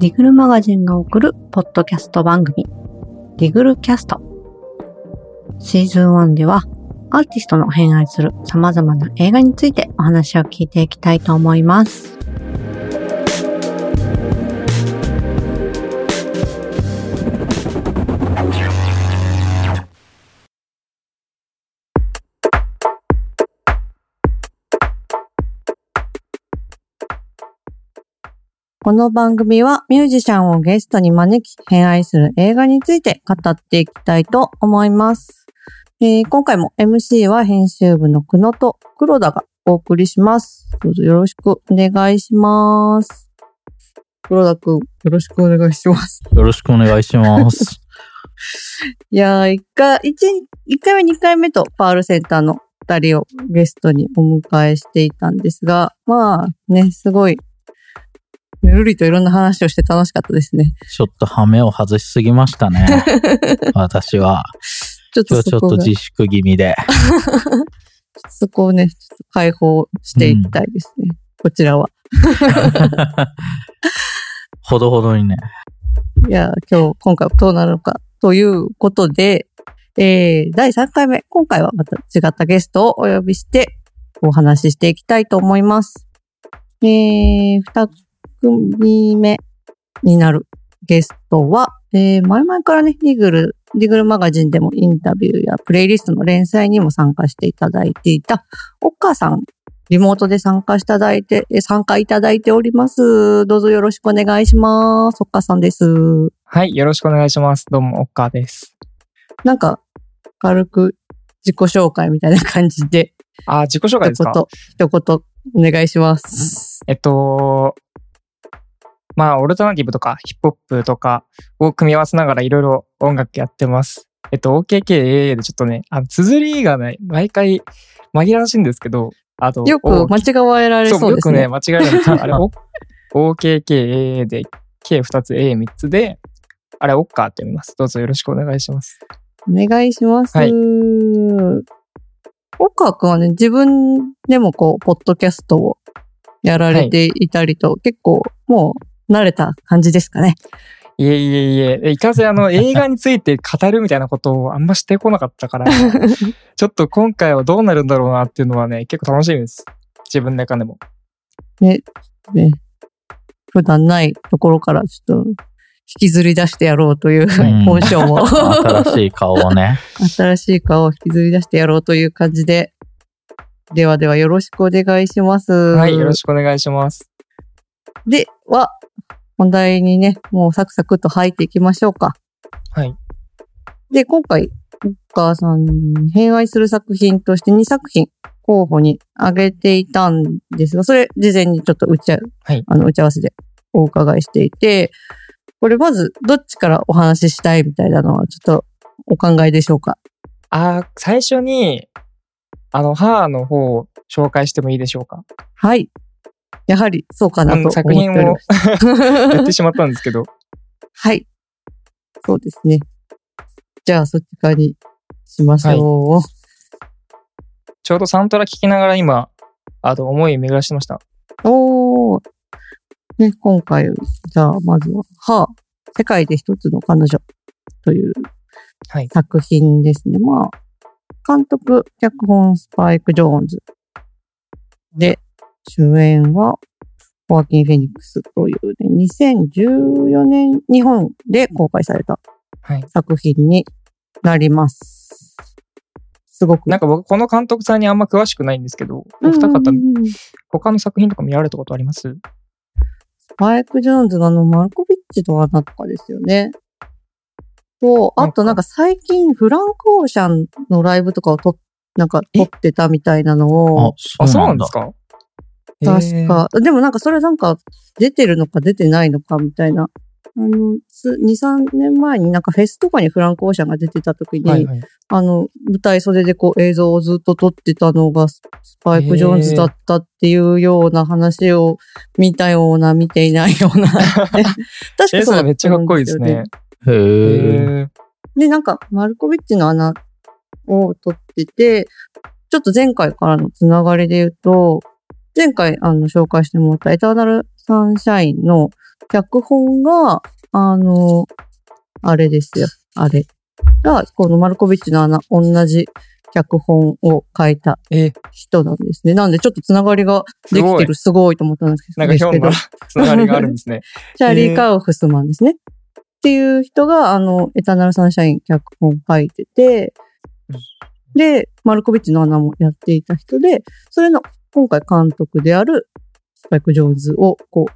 ディグルマガジンが送るポッドキャスト番組ディグルキャストシーズン1ではアーティストの偏愛する様々な映画についてお話を聞いていきたいと思います。この番組はミュージシャンをゲストに招き、偏愛する映画について語っていきたいと思います。今回も MC は編集部の久野と黒田がお送りします。どうぞよろしくお願いします。黒田くん、よろしくお願いします。よろしくお願いします。いやー、1回目、2回目とパールセンターの2人をゲストにお迎えしていたんですが、まあね、すごいぬるりといろんな話をして楽しかったですね。ちょっとハメを外しすぎましたね。私は。今日ちょっと自粛気味で。そこをね、ちょっと解放していきたいですね。うん、こちらは。ほどほどにね。いや、今回はどうなるのかということで、第3回目、今回はまた違ったゲストをお呼びしてお話ししていきたいと思います。2組目になるゲストは、前々からね、ディグルマガジンでもインタビューやプレイリストの連載にも参加していただいていたOKKAAさん、リモートで参加いただいております。どうぞよろしくお願いします。OKKAAさんです。はい、よろしくお願いします。どうもOKKAAです。なんか軽く自己紹介みたいな感じで、自己紹介ですか？一言お願いします。まあ、オルタナティブとかヒップホップとかを組み合わせながらいろいろ音楽やってます。OKKAA でちょっとね、綴りがね、毎回紛らわしいんですけど、あと、よく間違わられそうですね。そう、よくね、間違えられる。あれ、OKKAA で、K2 つ、A3 つで、あれ、OKKAA って読みます。どうぞよろしくお願いします。お願いします。はい。OKKAA くんはね、自分でもこう、ポッドキャストをやられていたりと、はい、結構、もう、慣れた感じですかね。いえ。いかせ映画について語るみたいなことをあんましてこなかったから、ちょっと今回はどうなるんだろうなっていうのはね、結構楽しみです。自分の中でも。ね。普段ないところからちょっと引きずり出してやろうという本性も。新しい顔をね。新しい顔を引きずり出してやろうという感じで。ではよろしくお願いします。はい、よろしくお願いします。では、本題にね、もうサクサクと入っていきましょうか。はい。で、今回、OKKAAさんに偏愛する作品として2作品候補に挙げていたんですが、それ事前にちょっと打ち合わせでお伺いしていて、これまずどっちからお話ししたいみたいなのはちょっとお考えでしょうか。最初に、母の方を紹介してもいいでしょうか。はい。やはりそうかなと思っております。作品をやってしまったんですけど。はい。そうですね。じゃあそっち側にしましょう、はい。ちょうどサントラ聞きながら今、思い巡らしてました。おー。ね、今回、じゃあまずは、世界で一つの彼女という作品ですね。はい、まあ、監督、脚本、スパイク・ジョーンズで、主演は、ホアキン・フェニックスという、ね、2014年日本で公開された作品になります。すごく。なんか僕、この監督さんにあんま詳しくないんですけど、お二方、他の作品とか見られたことあります？スパイク・ジョーンズのマルコビッチとはなんとかですよね。と、あとなんか最近、フランク・オーシャンのライブとかを撮ってたみたいなのを。そうなんですか？確か。でもなんかそれなんか出てるのか出てないのかみたいな。2、3年前になんかフェスとかにフランク・オーシャンが出てた時に、はいはい、舞台袖でこう映像をずっと撮ってたのがスパイク・ジョーンズだったっていうような話を見たような、見ていないような。確かにそれめっちゃかっこいいですね。へー。で、なんかマルコビッチの穴を撮ってて、ちょっと前回からのつながりで言うと、前回紹介してもらったエターナルサンシャインの脚本が、あれですよ。あれが、このマルコビッチの同じ脚本を書いた人なんですね。なんでちょっとつながりができてる、すごいと思ったんですけど。なんかひょんなつながりがあるんですね。チャーリー・カウフスマンですね。っていう人が、エターナルサンシャイン脚本書いてて、で、マルコビッチの穴もやっていた人で、それの今回監督であるスパイク・ジョーンズをこう、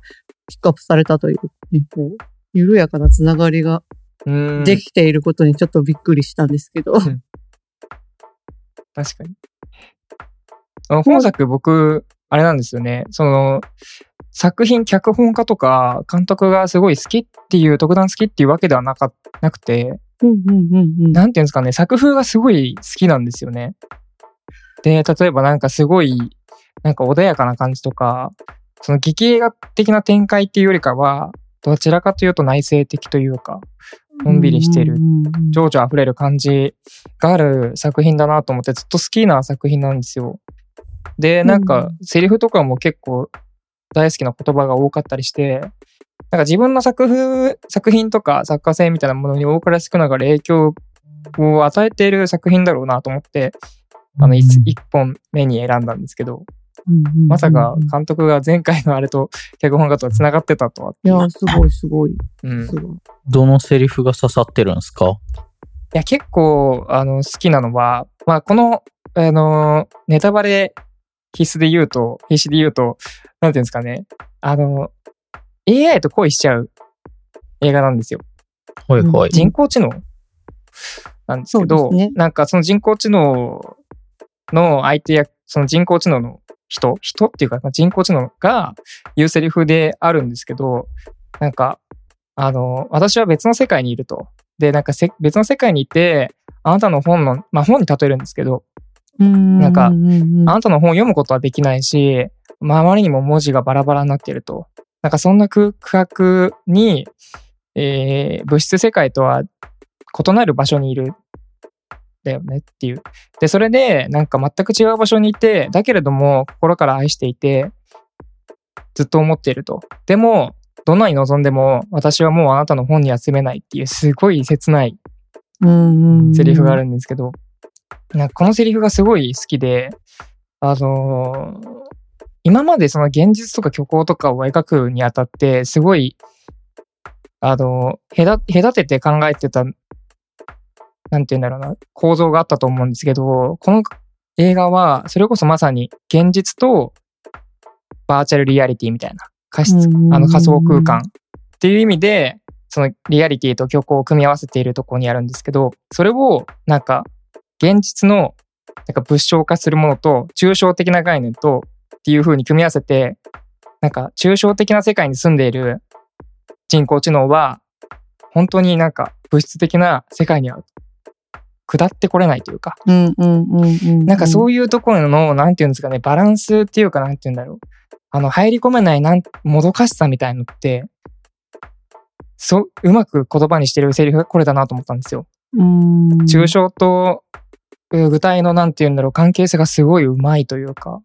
ピックアップされたという、ね、こう、緩やかなつながりができていることにちょっとびっくりしたんですけど。うん、確かに。本作僕、あれなんですよね。その、作品、脚本家とか、監督がすごい好きっていう、特段好きっていうわけではなくて、なんていうんですかね、作風がすごい好きなんですよね。で、例えばなんかすごい、なんか穏やかな感じとか、その劇映画的な展開っていうよりかは、どちらかというと内省的というか、のんびりしてる、情緒あふれる感じがある作品だなと思って、ずっと好きな作品なんですよ。で、なんか、セリフとかも結構、大好きな言葉が多かったりして、なんか自分の作品とか作家性みたいなものに多から少ながら影響を与えている作品だろうなと思って、一本目に選んだんですけど、まさか監督が前回のあれと脚本家と繋がってたとは。いや、すごいすごい。どのセリフが刺さってるんですか？いや、結構、好きなのは、まあ、この、ネタバレ、必死で言うと、なんていうんですかね。AI と恋しちゃう映画なんですよ。はいはい。人工知能なんですけど、ね、なんかその人工知能の相手役、その人工知能の人っていうか、人工知能が言うセリフであるんですけど、なんか、私は別の世界にいると。で、なんか別の世界にいて、あなたの本の、まあ本に例えるんですけど、なんか、あなたの本を読むことはできないし、まあ、あまりにも文字がバラバラになっていると。なんかそんな空白に、物質世界とは異なる場所にいる。だよねっていう。で、それで、なんか全く違う場所にいて、だけれども心から愛していて、ずっと思っていると。でも、どんなに望んでも、私はもうあなたの本には住めないっていう、すごい切ないセリフがあるんですけど、なんかこのセリフがすごい好きで、今までその現実とか虚構とかを描くにあたって、すごい、隔てて考えてた、なんていうんだろうな、構造があったと思うんですけど、この映画は、それこそまさに現実とバーチャルリアリティみたいな、仮想空間っていう意味で、そのリアリティと虚構を組み合わせているところにあるんですけど、それをなんか、現実のなんか物証化するものと抽象的な概念とっていう風に組み合わせて、なんか抽象的な世界に住んでいる人工知能は本当になんか物質的な世界には下ってこれないというか、なんかそういうところのなんていうんですかね、バランスっていうかなんていうんだろう、入り込めないもどかしさみたいのって、うまく言葉にしてるセリフがこれだなと思ったんですよ。抽象と具体のなんていうんだろう、関係性がすごい上手いというか、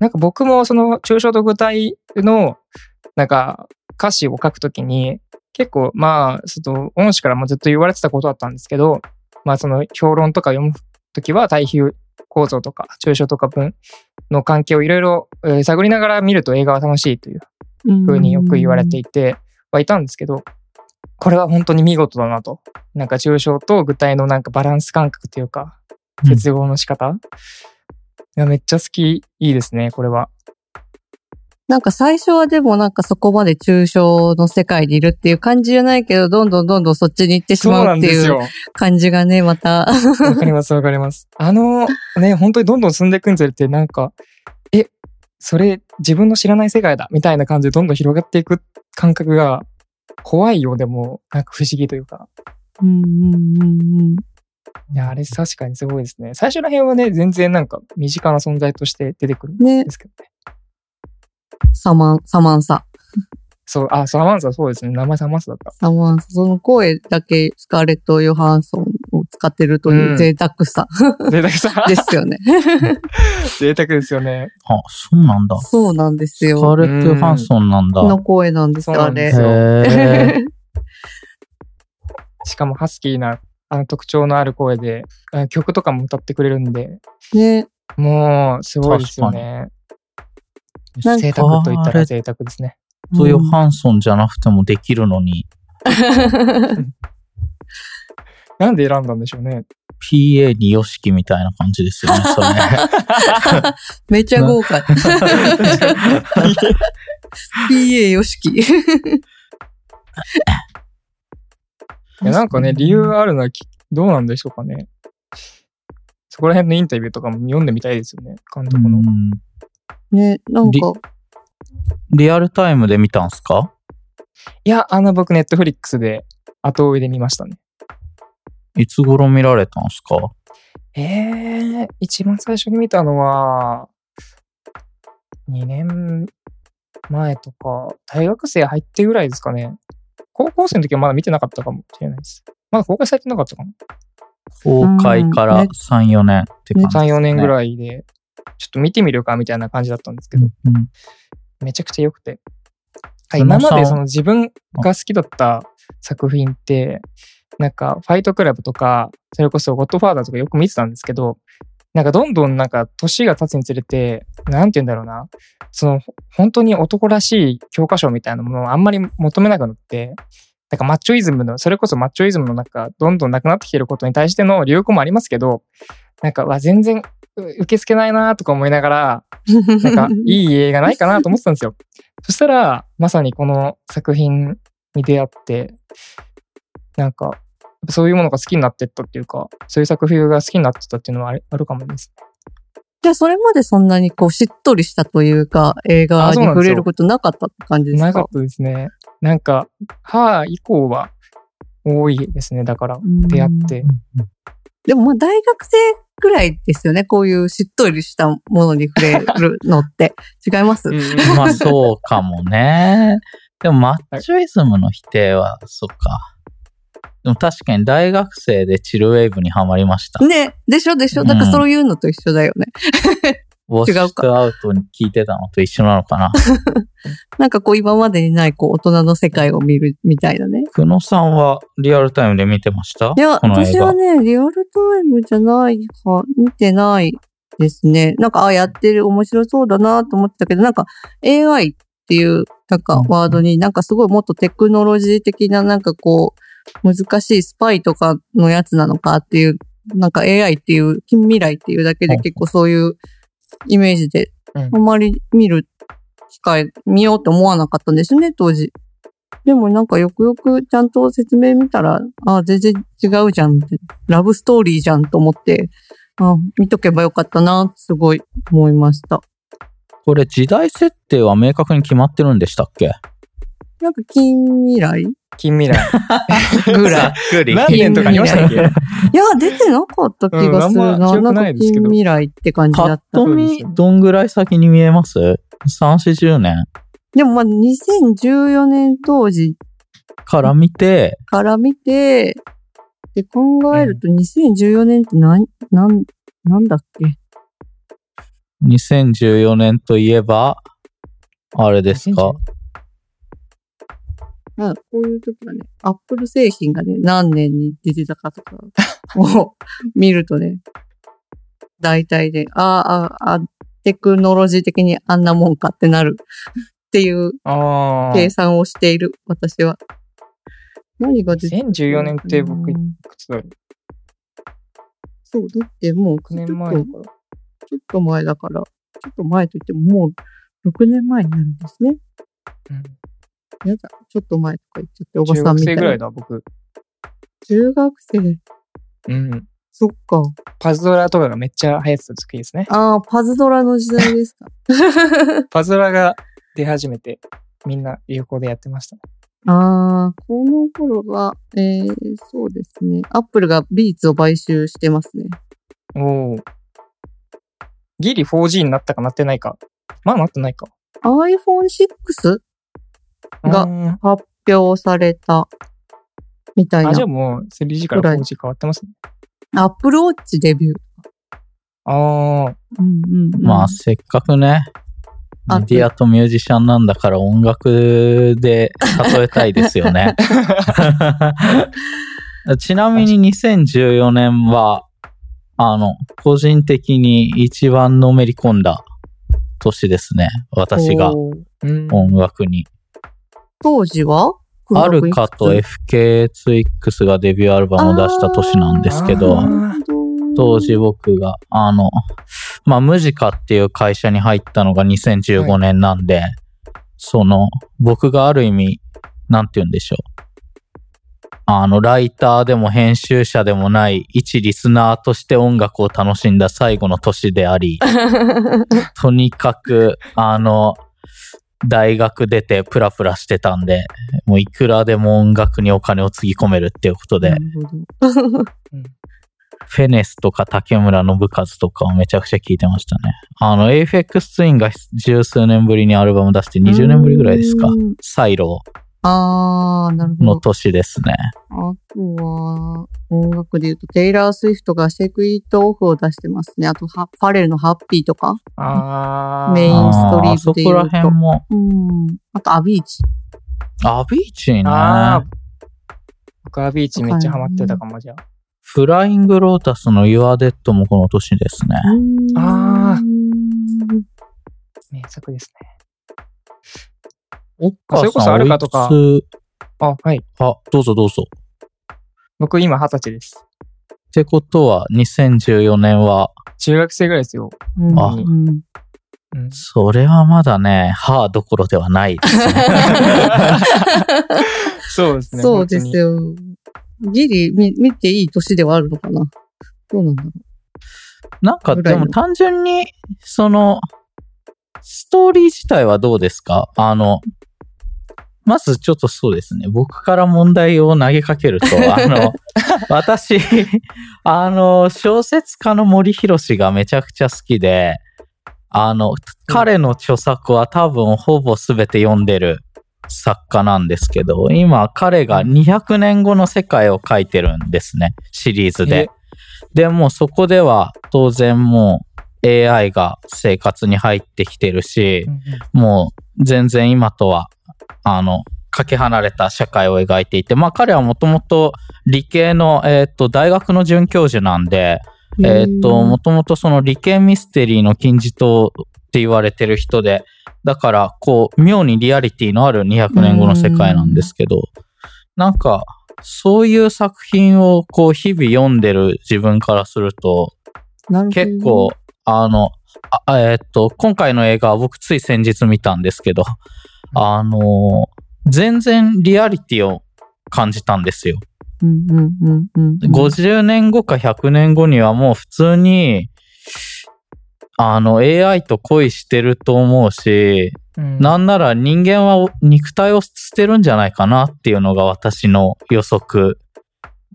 なんか僕もその抽象と具体のなんか歌詞を書くときに結構まあちょっと恩師からもずっと言われてたことだったんですけど、まあその評論とか読むときは対比構造とか抽象とか文の関係をいろいろ探りながら見ると映画は楽しいというふうによく言われていてはいたんですけど、これは本当に見事だなと。なんか抽象と具体のなんかバランス感覚というか、結合の仕方、いやめっちゃ好き、いいですね、これは。なんか最初はでもなんかそこまで抽象の世界にいるっていう感じじゃないけど、どんどんそっちに行ってしまうっていう感じがね、また。わかります。ね、本当にどんどん進んでいくにつれてなんか、それ自分の知らない世界だみたいな感じでどんどん広がっていく感覚が、怖いよ、でも、なんか不思議というか。いや、あれ確かにすごいですね。最初ら辺はね、全然なんか身近な存在として出てくるんですけどね。サマンサ。そう、あ、サマンサそうですね。名前サマンサだった。サマンサ、その声だけスカーレット・ヨハンソンを使ってるという贅沢さ、うん、贅沢さですよね。贅沢ですよね。あ、そうなんだ。そうなんですよ。スカーレット・ヨハンソンなんだ。の声なんですよ、あれ。しかもハスキーな特徴のある声で、曲とかも歌ってくれるんで、ね、もうすごいですよね。贅沢と言ったら贅沢ですね。とヨハンソンじゃなくてもできるのに。なんで選んだんでしょうね。PA にヨシキみたいな感じですよね。それめちゃ豪華。PA ヨシキ。なんかね、理由あるのはどうなんでしょうかね。そこら辺のインタビューとかも読んでみたいですよね、監督の。ね、なんかリアルタイムで見たんすか？いや、僕ネットフリックスで後追いで見ましたね。いつ頃見られたんすか？一番最初に見たのは2年前とか大学生入ってぐらいですかね。高校生の時はまだ見てなかったかもしれないです。まだ公開されてなかったかな。公開から3、4年って感じですね。3、4年ぐらいでちょっと見てみるかみたいな感じだったんですけど、うん、めちゃくちゃ良くて、今までその自分が好きだった作品ってなんかファイトクラブとかそれこそゴッドファーザーとかよく見てたんですけど、なんかどんどんなんか年が経つにつれて、なんて言うんだろうな、その本当に男らしい教科書みたいなものをあんまり求めなくなって、なんかマッチョイズムの、それこそマッチョイズムのなんかどんどんなくなってきてることに対しての流行もありますけど、なんか全然受け付けないなとか思いながら、なんかいい映画ないかなと思ってたんですよ。そしたらまさにこの作品に出会って、なんかそういうものが好きになってったっていうか、そういう作品が好きになってたっていうのはあるかもです。じゃあそれまでそんなにこうしっとりしたというか映画に触れることなかったって感じですか？なかったですね。なんかは以降は多いですね。だから出会って、でもまあ大学生ぐらいですよね、こういうしっとりしたものに触れるのって違います？まあそうかもね。でもマッチョイズムの否定はそうか。でも確かに大学生でチルウェーブにはまりました。ね、でしょでしょ。だからそういうのと一緒だよね。ウォッシュとアウトに聞いてたのと一緒なのかな。なんかこう今までにないこう大人の世界を見るみたいなね。久野さんはリアルタイムで見てました？いや、この映画私はね、リアルタイムじゃないか、見てないですね。なんかやってる面白そうだなと思ってたけど、なんか AI っていうなんかワードになんかすごいもっとテクノロジー的ななんかこう難しいスパイとかのやつなのかっていう、なんか AI っていう近未来っていうだけで結構そういうイメージで、あんまり見る機会、見ようと思わなかったんですね、当時。でもなんかよくよくちゃんと説明見たら、全然違うじゃんって、ラブストーリーじゃんと思って、見とけばよかったな、すごい思いました。これ時代設定は明確に決まってるんでしたっけ？なんか近未来ぐらい。何年とかにましたっけ？いや、出てなかった気がするな。なんか近未来って感じだった。パッと見、どんぐらい先に見えます？ 3,40 年。でもまあ、2014年当時。から見て、で考えると2014年ってなんだっけ？ 2014 年といえば、あれですか？こういう時はね、アップル製品がね、何年に出てたかとかを見るとね、大体で、テクノロジー的にあんなもんかってなるっていう計算をしている、私は。何が出てたの？ 2014 年って僕いくつだろう？そう、だってもうちょっと前だから、ちょっと前といってももう6年前になるんですね。うん。やだ、ちょっと前とか言っちゃって、おばさんみたいな。中学生ぐらいだ、僕。中学生。うん。そっか。パズドラとかがめっちゃ流行ってた時ですね。パズドラの時代ですか。パズドラが出始めて、みんな有効でやってました。この頃は、そうですね。アップルがビーツを買収してますね。おー。ギリ 4G になったかなってないか。まあなってないか。iPhone 6？が発表されたみたいな。あ、じゃあもう 3G から 4G 変わってますね。アップルウォッチデビュー。ああ、うんうんうん。まあせっかくね、メディアとミュージシャンなんだから音楽で例えたいですよね。ちなみに2014年は、個人的に一番のめり込んだ年ですね。私が音楽に。当時はアルカと FKTX がデビューアルバムを出した年なんですけど、当時僕がまあムジカっていう会社に入ったのが2015年なんで、はい、その僕がある意味なんて言うんでしょう、ライターでも編集者でもない一リスナーとして音楽を楽しんだ最後の年であり、とにかく大学出てプラプラしてたんで、もういくらでも音楽にお金をつぎ込めるっていうことで、フェネスとか竹村信和とかをめちゃくちゃ聞いてましたね。AFX ツインが十数年ぶりにアルバム出して、20年ぶりぐらいですか、サイロー。ああ、なるほど。の年ですね。あとは、音楽で言うと、テイラー・スウィフトがシェイク・イート・オフを出してますね。あと、ファレルのハッピーとか、メインストリートで言うと。あそこら辺も。うん。あと、アビーチ。アビーチね。僕、アビーチめっちゃハマってたかも、じゃあ。フライング・ロータスの You Are Dead もこの年ですね。ああ。名作ですね。それこそアルカとか。あ、はい。あ、どうぞどうぞ。僕今20歳です。ってことは、2014年は中学生ぐらいですよ。あ、うん、それはまだね、歯どころではないですね。そうですね。そうですよ。ギリ見ていい年ではあるのかな。どうなんだろう。なんかでも単純に、ストーリー自体はどうですか？まずちょっとそうですね。僕から問題を投げかけると、私、小説家の森博氏がめちゃくちゃ好きで、彼の著作は多分ほぼ全て読んでる作家なんですけど、今彼が200年後の世界を書いてるんですね、シリーズで。でもそこでは当然もう、AI が生活に入ってきてるし、もう全然今とはかけ離れた社会を描いていて、まあ彼はもともと理系の大学の准教授なんで、もともとその理系ミステリーの金字塔って言われてる人で、だからこう妙にリアリティのある200年後の世界なんですけど、なんかそういう作品をこう日々読んでる自分からすると、結構今回の映画は僕つい先日見たんですけど、全然リアリティを感じたんですよ。50年後か100年後にはもう普通に、AI と恋してると思うし、なんなら人間は肉体を捨てるんじゃないかなっていうのが私の予測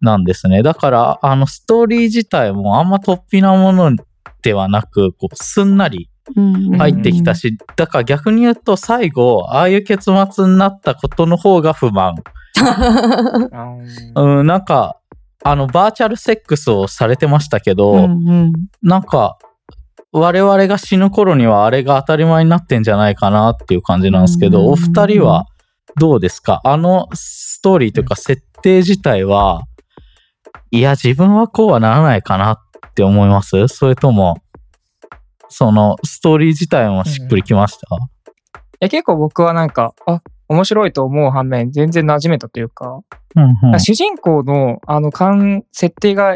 なんですね。だから、ストーリー自体もあんま突飛なものではなく、こうすんなり入ってきたし、だから逆に言うと最後ああいう結末になったことの方が不満。うん、なんかバーチャルセックスをされてましたけど、なんか我々が死ぬ頃にはあれが当たり前になってんじゃないかなっていう感じなんですけど、お二人はどうですか？ストーリーというか設定自体は、いや自分はこうはならないかなって思います？それともストーリー自体もしっくりきました？いや結構僕はなんか面白いと思う反面全然馴染めたというか、主人公の設定が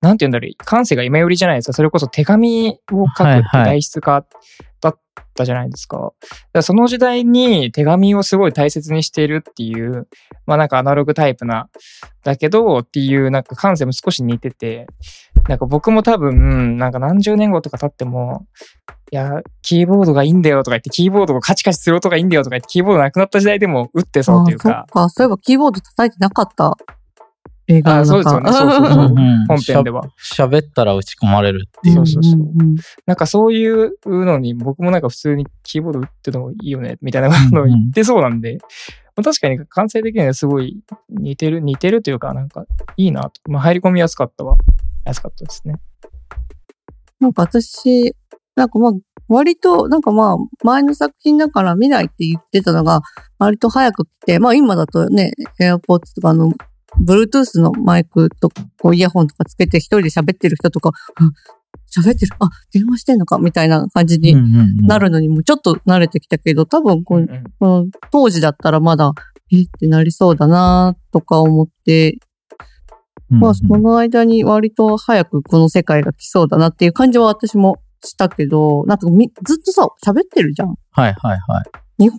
なんて言うんだろう、感性が今よりじゃないですか。それこそ手紙を書くって代筆家だったじゃないですか。だからその時代に手紙をすごい大切にしているっていう、まあなんかアナログタイプなだけどっていうなんか感性も少し似てて、なんか僕も多分なんか何十年後とか経っても、いやキーボードがいいんだよとか言ってキーボードをカチカチする音がいいんだよとか言ってキーボードなくなった時代でも打ってそうというか。そっか、そういえばキーボード叩いてなかった。そうですよね。そう本編では喋ったら打ち込まれるっていう。なんかそういうのに僕もなんか普通にキーボード打っててもいいよねみたいなのを言ってそうなんで、確かに完成的にはすごい似てるというか、なんかいいなと、まあ、入り込みやすかったは安かったですね。なんか私なんかまあ割となんかまあ前の作品だから見ないって言ってたのが割と早く来て、まあ今だとね AirPods とかの Bluetooth のマイクとこうイヤホンとかつけて一人で喋ってる人とか喋ってる、あ、電話してんのかみたいな感じになるのにもちょっと慣れてきたけど、多分この当時だったらまだってなりそうだなとか思って、まあその間に割と早くこの世界が来そうだなっていう感じは私もしたけど、なんかずっとさ喋ってるじゃん。はいはいはい。日本、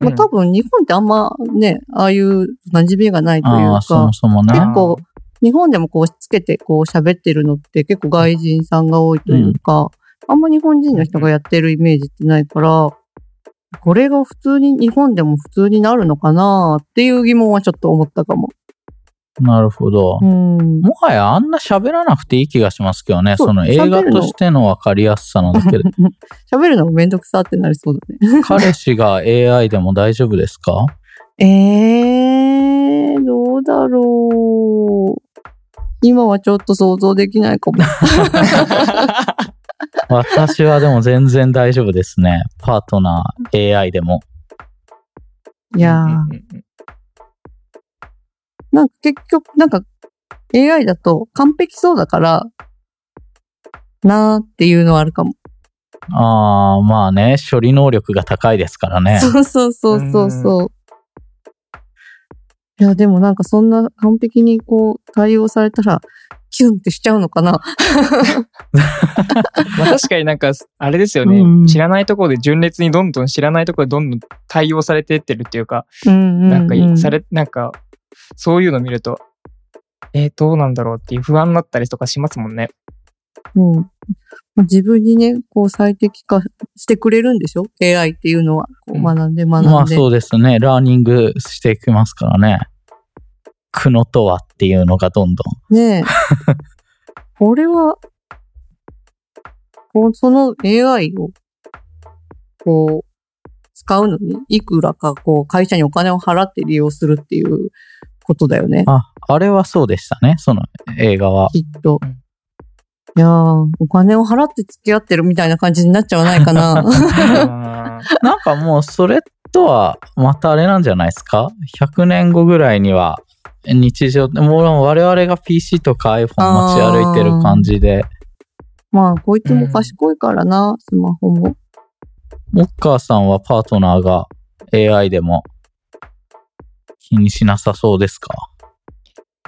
まあ多分日本ってあんまね、ああいう馴染みがないというか、そもそもな結構。日本でもこうつけてこう喋ってるのって結構外人さんが多いというか、うん、あんま日本人の人がやってるイメージってないから、これが普通に日本でも普通になるのかなっていう疑問はちょっと思ったかも。なるほど。うん、もはやあんな喋らなくていい気がしますけどね。その映画としての分かりやすさのだけで。喋るのもめんどくさってなりそうだね。彼氏が AI でも大丈夫ですか？どうだろう。今はちょっと想像できないかも。私はでも全然大丈夫ですね。パートナー AI でも。いやー。なんか結局、なんか AI だと完璧そうだから、なーっていうのはあるかも。あー、まあね。処理能力が高いですからね。そうそうそうそうそう。いや、でもなんかそんな完璧にこう対応されたらキュンってしちゃうのかな。まあ確かになんかあれですよね、うん、知らないところで順列にどんどん知らないところでどんどん対応されてってるっていうか、うんうんうん、なんかそういうの見るとどうなんだろうっていう不安になったりとかしますもんね。うん。自分にね、こう最適化してくれるんでしょ？ AI っていうのは、こう学んで。まあそうですね。ラーニングしていきますからね。苦のとはっていうのがどんどん。ねえ。これは、その AI を、こう、使うのに、いくらか、こう、会社にお金を払って利用するっていうことだよね。あれはそうでしたね。その映画は。きっと。いやー、お金を払って付き合ってるみたいな感じになっちゃわないかな。なんかもうそれとはまたあれなんじゃないですか。100年後ぐらいには日常もう我々が PC とか iPhone 持ち歩いてる感じで。まあこいつも賢いからな、うん、スマホも。OKKAAさんはパートナーが AI でも気にしなさそうですか？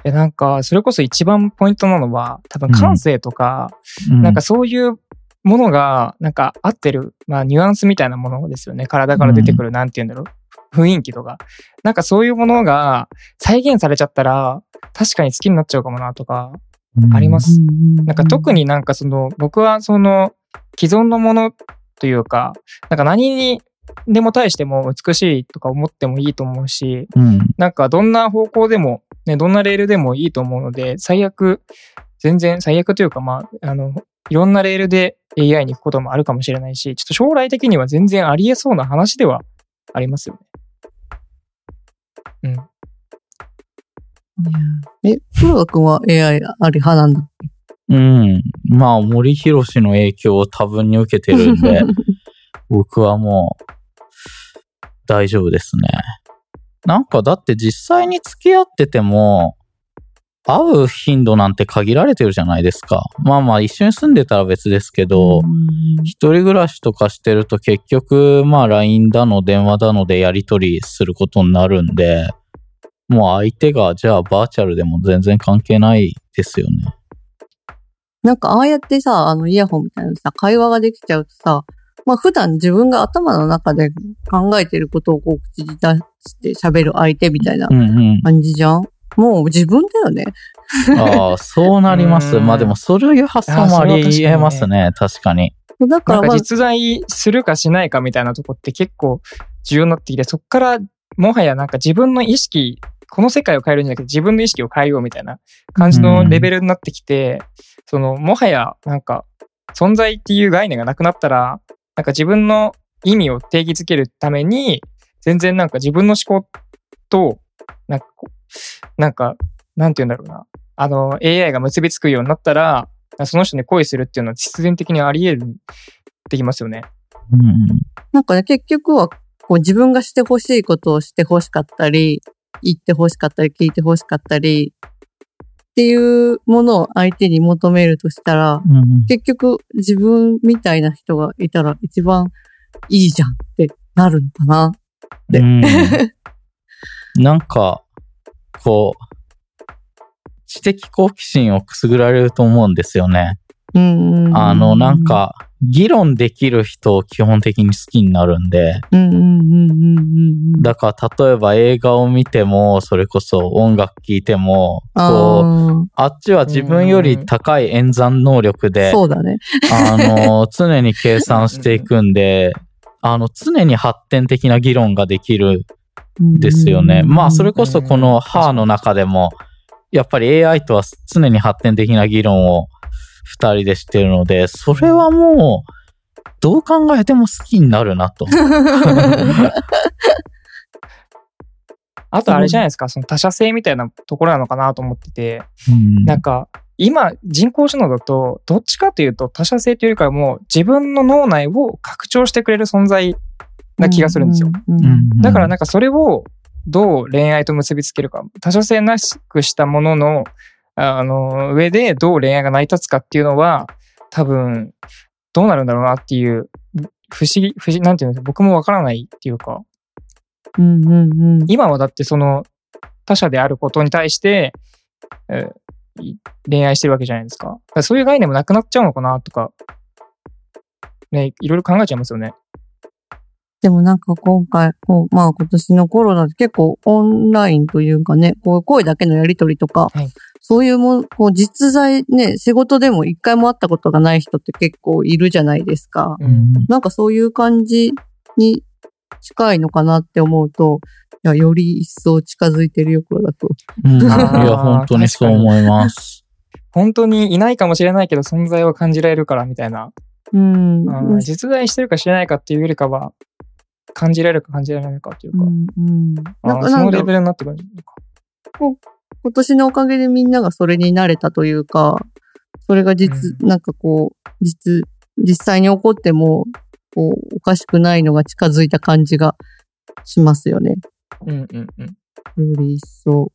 なんかそれこそ一番ポイントなのは多分感性とか、うん、なんかそういうものがなんか合ってる、まあ、ニュアンスみたいなものですよね。体から出てくる、なんていうんだろう、雰囲気とか、なんかそういうものが再現されちゃったら確かに好きになっちゃうかもなとかあります、うん、なんか特になんかその僕はその既存のものというか、なんか何にでも対しても美しいとか思ってもいいと思うし、うん、なんかどんな方向でも、ね、どんなレールでもいいと思うので、全然最悪というか、まあ、いろんなレールで AI に行くこともあるかもしれないし、ちょっと将来的には全然ありえそうな話ではありますよね。うん。黒田君は AI あり派なんだっけ？うん。まあ、森博氏の影響を多分に受けてるんで、僕はもう大丈夫ですね。なんかだって実際に付き合ってても会う頻度なんて限られてるじゃないですか。まあまあ一緒に住んでたら別ですけど、一人暮らしとかしてると結局まあ LINE だの電話だのでやり取りすることになるんで、もう相手がじゃあバーチャルでも全然関係ないですよね。なんかああやってさ、イヤホンみたいなさ会話ができちゃうとさ、まあ、普段自分が頭の中で考えてることをこう口に出して喋る相手みたいな感じじゃん、うんうん、もう自分だよね。ああ、そうなります。まあでもそういう発想もありえますね。確かに。だから、まあ、実在するかしないかみたいなとこって結構重要になってきて、そっからもはやなんか自分の意識、この世界を変えるんじゃなくて自分の意識を変えようみたいな感じのレベルになってきて、うん、そのもはやなんか存在っていう概念がなくなったら、なんか自分の意味を定義づけるために全然なんか自分の思考と、なんて言うんだろうな。AI が結びつくようになったら、その人に恋するっていうのは必然的にあり得るってきますよね。うん、なんかね、結局はこう自分がしてほしいことをしてほしかったり、言ってほしかったり、聞いてほしかったりっていうものを相手に求めるとしたら、うん、結局自分みたいな人がいたら一番いいじゃんってなるんだなって。うん、なんかこう知的好奇心をくすぐられると思うんですよね。うん、なんか議論できる人を基本的に好きになるんで、だから例えば映画を見てもそれこそ音楽聴いてもこうあっちは自分より高い演算能力で、そうだね、常に計算していくんで常に発展的な議論ができるんですよね。まあそれこそこのOKKAAの中でもやっぱり AI とは常に発展的な議論を二人でしてるので、それはもうどう考えても好きになるなと。あとあれじゃないですか、その他者性みたいなところなのかなと思ってて、うん、なんか今人工知能だとどっちかというと他者性というよりかはもう自分の脳内を拡張してくれる存在な気がするんですよ。うんうん、だからなんかそれをどう恋愛と結びつけるか、他者性なくしたものの上でどう恋愛が成り立つかっていうのは多分どうなるんだろうなっていう不思議なんていうんですか、僕もわからないっていうか、うんうんうん、今はだってその他者であることに対して、恋愛してるわけじゃないですか。だからそういう概念もなくなっちゃうのかなとかね、いろいろ考えちゃいますよね。でもなんか今回、まあ今年のコロナで結構オンラインというかね、こう声だけのやりとりとか、はい、そういうもこう実在ね、仕事でも一回も会ったことがない人って結構いるじゃないですか。うん、なんかそういう感じに近いのかなって思うと、いやより一層近づいてるよ、これだと。うん、いや本当にそう思います。本当にいないかもしれないけど存在を感じられるからみたいな。うん、実在してるか知らないかっていうよりかは、感じられるか感じられないかというか、そのレベルになってくるのか。今年のおかげでみんながそれに慣れたというか、それがなんかこう実際に起こってもこうおかしくないのが近づいた感じがしますよね。うんうんうん。より一層。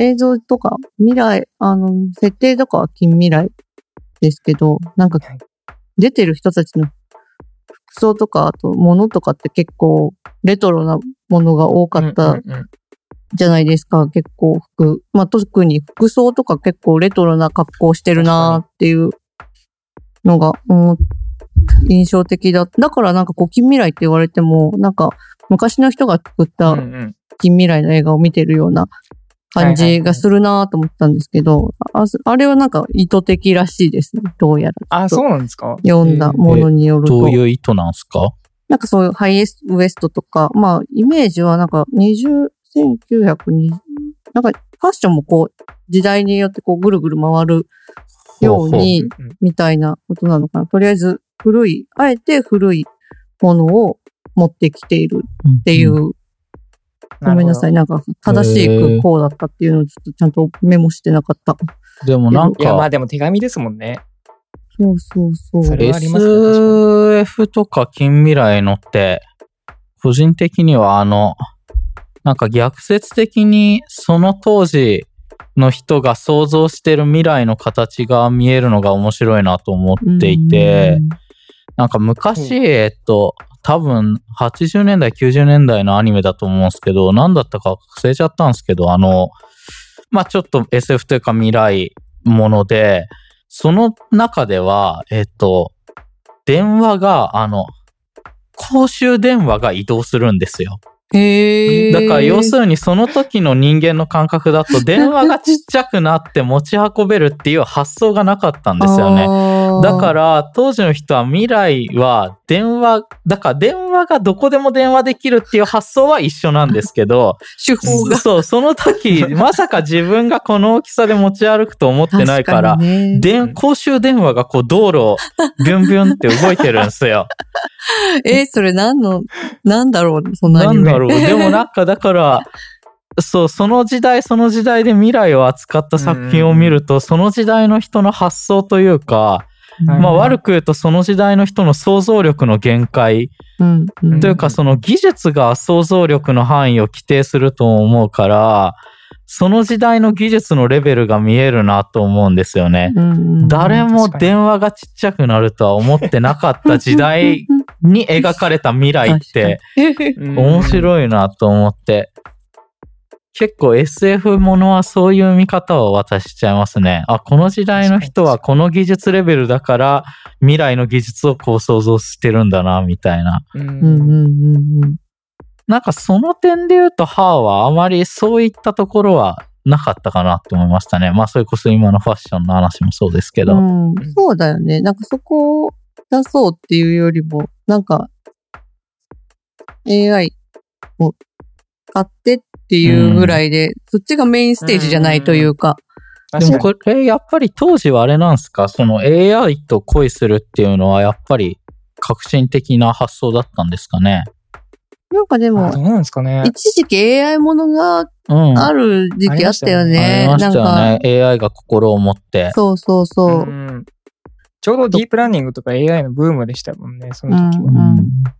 映像とか未来設定とかは近未来ですけど、なんか。はい、出てる人たちの服装とかあと物とかって結構レトロなものが多かったじゃないですか。結構まあ特に服装とか結構レトロな格好してるなーっていうのが、印象的だ。だからなんかこう近未来って言われてもなんか昔の人が作った近未来の映画を見てるような感じがするなと思ったんですけど、あれはなんか意図的らしいですね、どうやら。あ、そうなんですか。読んだものによると。どういう意図なんですか？なんかそういうハイウエストとか、まあイメージはなんか1920、なんかファッションもこう時代によってこうぐるぐる回るようにみたいなことなのかな。とりあえずあえて古いものを持ってきているっていう、ごめんなさい。なんか、正しいこうだったっていうのをちょっとちゃんとメモしてなかった。でもなんか。いや、まあでも手紙ですもんね。そうそうそう。それはありますね。SF とか近未来のって、個人的にはなんか逆説的にその当時の人が想像してる未来の形が見えるのが面白いなと思っていて、なんか昔、多分80年代90年代のアニメだと思うんですけど、何だったか忘れちゃったんですけど、まあ、ちょっと SF というか未来もので、その中では電話が公衆電話が移動するんですよ。だから要するにその時の人間の感覚だと電話がちっちゃくなって持ち運べるっていう発想がなかったんですよね。だから当時の人は未来は電話だから、電話がどこでも電話できるっていう発想は一緒なんですけど手法がそう、その時まさか自分がこの大きさで持ち歩くと思ってないから、公衆電話がこう道路をビュンビュンって動いてるんですよそれなんだろう、そんなアニメなんだろう。でもなんかだからそう、その時代で未来を扱った作品を見ると、その時代の人の発想というか、まあ悪く言うとその時代の人の想像力の限界、というかその技術が想像力の範囲を規定すると思うから、その時代の技術のレベルが見えるなと思うんですよね。誰も電話がちっちゃくなるとは思ってなかった時代に描かれた未来って面白いなと思って。結構 SF ものはそういう見方を私しちゃいますね。あ、この時代の人はこの技術レベルだから未来の技術をこう想像してるんだなみたいな、なんかその点で言うとOKKAAはあまりそういったところはなかったかなって思いましたね。まあそれこそ今のファッションの話もそうですけど、そうだよね。なんかそこを出そうっていうよりもなんか AI を買ってっていうぐらいで、そっちがメインステージじゃないというか。でもこれやっぱり当時はあれなんですか、その AI と恋するっていうのはやっぱり革新的な発想だったんですかね。なんかでもどうなんですかね、一時期 AI ものがある時期あったよね。ありましたよね。 AI が心を持って。そうそうそう、ちょうどディープラーニングとか AI のブームでしたもんね、その時は。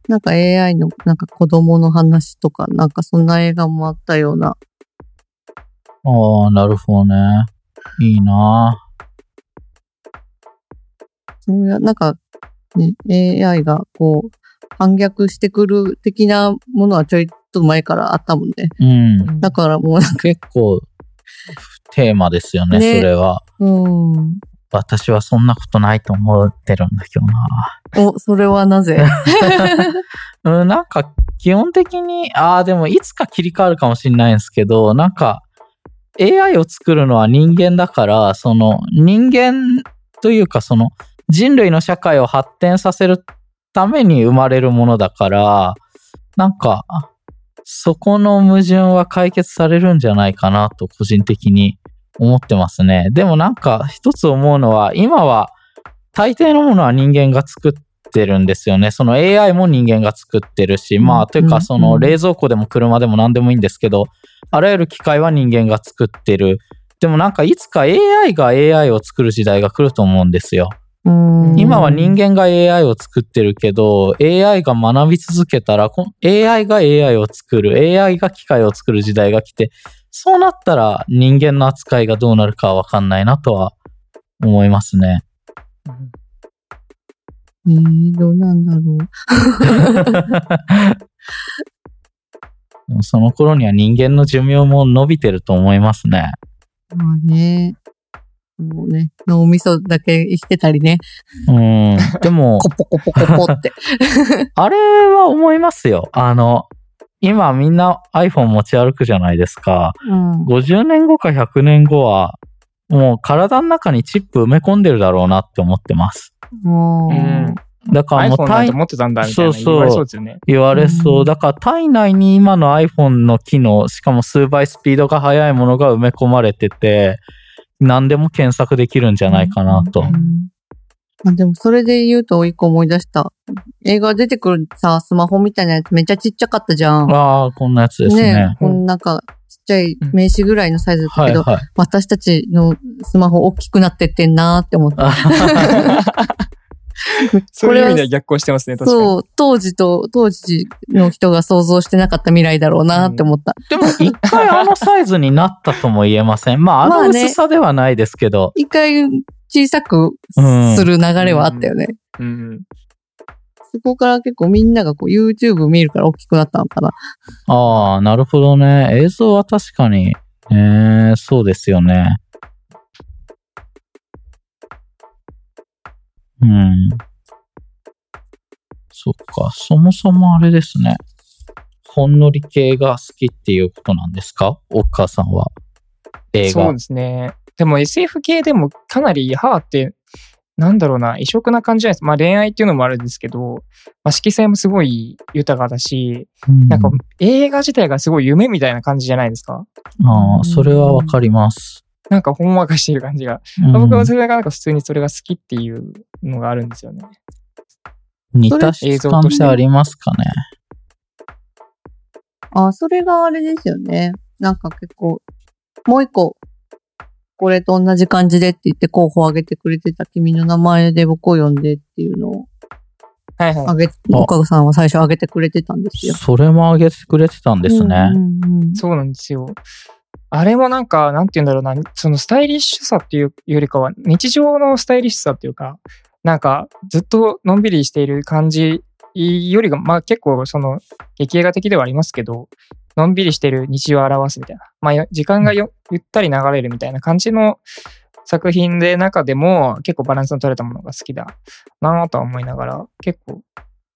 なんか AI のなんか子供の話とか、なんかそんな映画もあったような。ああ、なるほどね。いいなぁ。なんか、ね、AI がこう、反逆してくる的なものはちょいと前からあったもんね。だからもうなんか。結構、テーマですよね、それは。私はそんなことないと思ってるんだけどな。お、それはなぜなんか基本的に、でもいつか切り替わるかもしれないんですけど、なんか AI を作るのは人間だから、その人間というかその人類の社会を発展させるために生まれるものだから、なんかそこの矛盾は解決されるんじゃないかなと個人的に思ってますね。でもなんか一つ思うのは、今は大抵のものは人間が作ってるんですよね。その AI も人間が作ってるし、まあというかその冷蔵庫でも車でも何でもいいんですけど、あらゆる機械は人間が作ってる。でもなんかいつか AI が AI を作る時代が来ると思うんですよ。今は人間が AI を作ってるけど、 AI が学び続けたら AI が AI を作る、 AI が機械を作る時代が来て、そうなったら人間の扱いがどうなるかわかんないなとは思いますね。どうなんだろうでもその頃には人間の寿命も伸びてると思いますね。まあね、もうね、脳みそだけ生きてたりね。でもコポコポコポってあれは思いますよ。今みんな iPhone 持ち歩くじゃないですか、50年後か100年後はもう体の中にチップ埋め込んでるだろうなって思ってます。だからもう iPhone なんて持ってたんだみたいな言われそうですよね。言われそう。だから体内に今の iPhone の機能、しかも数倍スピードが速いものが埋め込まれてて、何でも検索できるんじゃないかなと。でもそれで言うと一個思い出した。映画出てくるさ、スマホみたいなやつめっちゃちっちゃかったじゃん。こんなやつですね。こんなんかちっちゃい名刺ぐらいのサイズだったけど、私たちのスマホ大きくなってってんなーって思った。そういう意味では逆行してますね、確かに。そう、当時の人が想像してなかった未来だろうなって思った。でも一回あのサイズになったとも言えません。まああの薄さではないですけど。一回小さくする流れはあったよね。そこから結構みんながこう YouTube 見るから大きくなったのかな。なるほどね。映像は確かに、そうですよね。そっか、そもそもあれですね。ほんのり系が好きっていうことなんですか、OKKAAさんは。映画。そうですね。でも SF 系でもかなりOKKAAってなんだろうな、異色な感じじゃないですか。まあ恋愛っていうのもあるんですけど、まあ、色彩もすごい豊かだし、うん、なんか映画自体がすごい夢みたいな感じじゃないですか。ああ、それはわかります。なんかほんわかしてる感じが、うん、僕はそれがなんか普通にそれが好きっていうのがあるんですよね。似た質感ってありますかね。あ、それがあれですよね。なんか結構もう一個これと同じ感じでって言って候補を挙げてくれてた君の名前で僕を呼んでっていうのを、はいはい、OKKAAさんは最初挙げてくれてたんですよ。それも挙げてくれてたんですね、うんうんうん、そうなんですよ。あれもなんかなんて言うんだろうな、そのスタイリッシュさっていうよりかは日常のスタイリッシュさっていうか、なんかずっとのんびりしている感じよりが、まあ結構その劇映画的ではありますけど、のんびりしてる日常を表すみたいな、まあ時間がゆったり流れるみたいな感じの作品で、中でも結構バランスの取れたものが好きだなぁとは思いながら、結構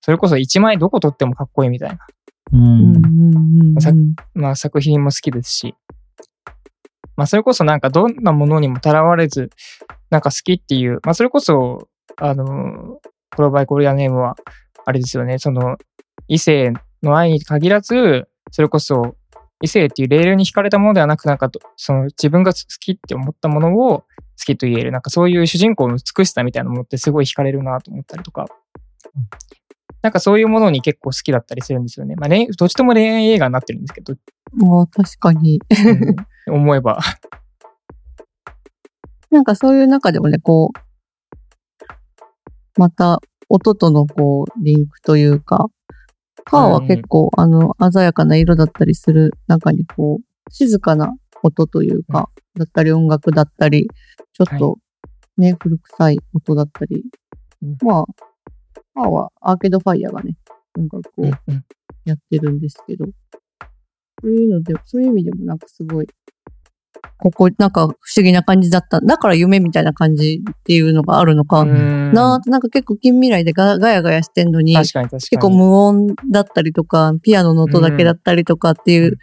それこそ一枚どこ撮ってもかっこいいみたいな、まあ作品も好きですし、まあそれこそなんかどんなものにもとらわれずなんか好きっていう、まあそれこそコロバイコリアネームはあれですよね、その異性の愛に限らず、それこそ異性っていうレールに惹かれたものではなく、なんかその自分が好きって思ったものを好きと言える、なんかそういう主人公の美しさみたいなものってすごい惹かれるなと思ったりとか、なんかそういうものに結構好きだったりするんですよね。まあどっちとも恋愛映画になってるんですけど、もう確かに、思えばなんかそういう中でもね、こうまた音とのこうリンクというか、カーは結構、うん、鮮やかな色だったりする中に、こう静かな音というか、うん、だったり音楽だったり、ちょっとね、はい、古臭い音だったり、うん、まあカーはアーケードファイヤーがね音楽をやってるんですけど、そういうので、そういう意味でもなんかすごいここなんか不思議な感じだった。だから夢みたいな感じっていうのがあるのかなぁ。なんか結構近未来でガヤガヤしてんのに、確かに結構無音だったりとか、ピアノの音だけだったりとかっていう、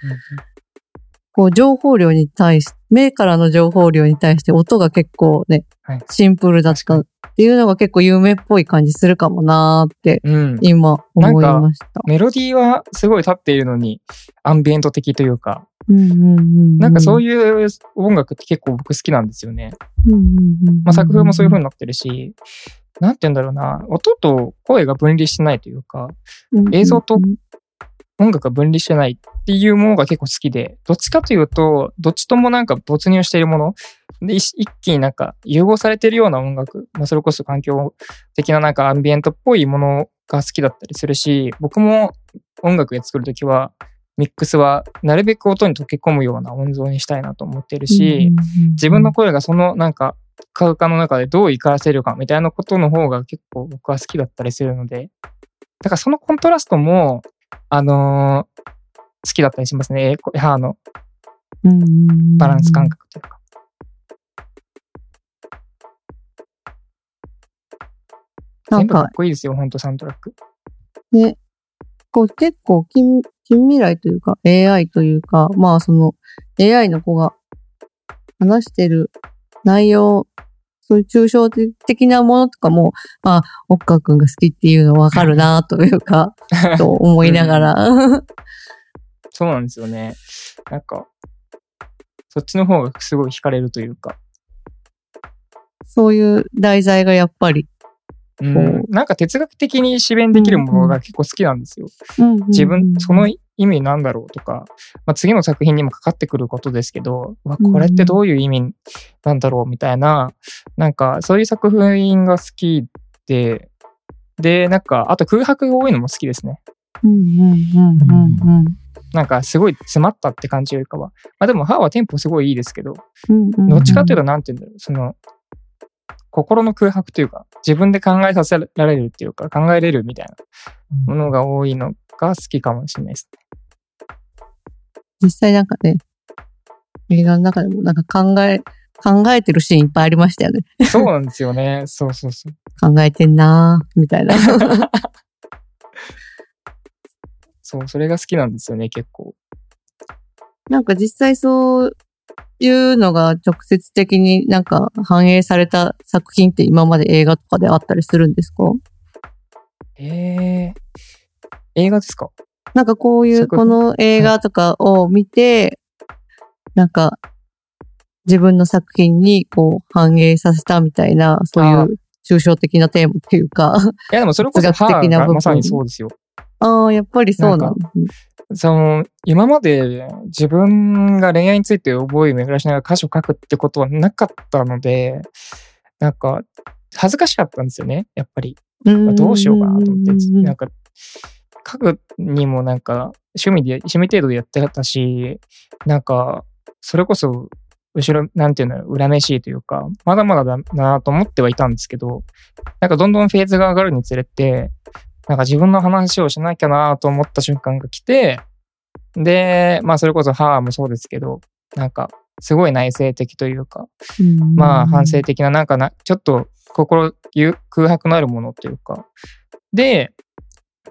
こう情報量に対して、目からの情報量に対して音が結構ね、はい、シンプルだったっていうのが結構夢っぽい感じするかもなーって今思いました。メロディーはすごい立っているのにアンビエント的というか、なんかそういう音楽って結構僕好きなんですよね。まあ作風もそういう風になってるし、なんて言うんだろうな、音と声が分離してないというか、映像と音楽が分離してないっていうものが結構好きで、どっちかというとどっちともなんか没入しているもので一気になんか融合されているような音楽、まあ、それこそ環境的ななんかアンビエントっぽいものが好きだったりするし、僕も音楽で作るときはミックスはなるべく音に溶け込むような音像にしたいなと思ってるし、自分の声がそのなんか空間の中でどう活かせるかみたいなことの方が結構僕は好きだったりするので、だからそのコントラストも好きだったりしますね。歯のバランス感覚というか。なんかかっこいいですよ、本当サントラック。ね、こう結構近未来というか AI というか、まあその AI の子が話してる内容、そういう抽象的なものとかも、まあOKKAAくんが好きっていうのわかるなというかと思いながら、そうなんですよね。なんかそっちの方がすごい惹かれるというか、そういう題材がやっぱりなんか哲学的に思弁できるものが結構好きなんですよ、自分その意味なんだろうとか、まあ、次の作品にもかかってくることですけど、これってどういう意味なんだろうみたいな、なんかそういう作品が好きで、なんかあと空白が多いのも好きですね。なんかすごい詰まったって感じよりかは、まあ、でも歯はテンポすごいいいですけど、どっちかというとなんていうんだろう、その心の空白というか、自分で考えさせられるっていうか、考えれるみたいなものが多いのが好きかもしれないですね。実際なんかね、映画の中でもなんか考えてるシーンいっぱいありましたよね。そうなんですよね。そう。考えてんなーみたいな。そう、それが好きなんですよね、結構。なんか実際そういうのが直接的になんか反映された作品って今まで映画とかであったりするんですか？映画ですか？なんかこういうこの映画とかを見て、なんか自分の作品にこう反映させたみたいな、そういう抽象的なテーマっていうか、いやでもそれこそ哲学的な部分、まさにそうですよ。ああ、やっぱりそうなんですね。その今まで自分が恋愛について覚え巡らしながら歌詞を書くってことはなかったので、なんか恥ずかしかったんですよね、やっぱり。どうしようかなと思って、なんか書くにもなんか趣味程度でやってたし、なんかそれこそ後ろなんていうの恨めしいというか、まだまだだなと思ってはいたんですけど、なんかどんどんフェーズが上がるにつれて、なんか自分の話をしなきゃなと思った瞬間が来て、で、まあそれこそ母もそうですけど、なんかすごい内省的というか、まあ反省的な、なんかちょっと心空白のあるものというか、で、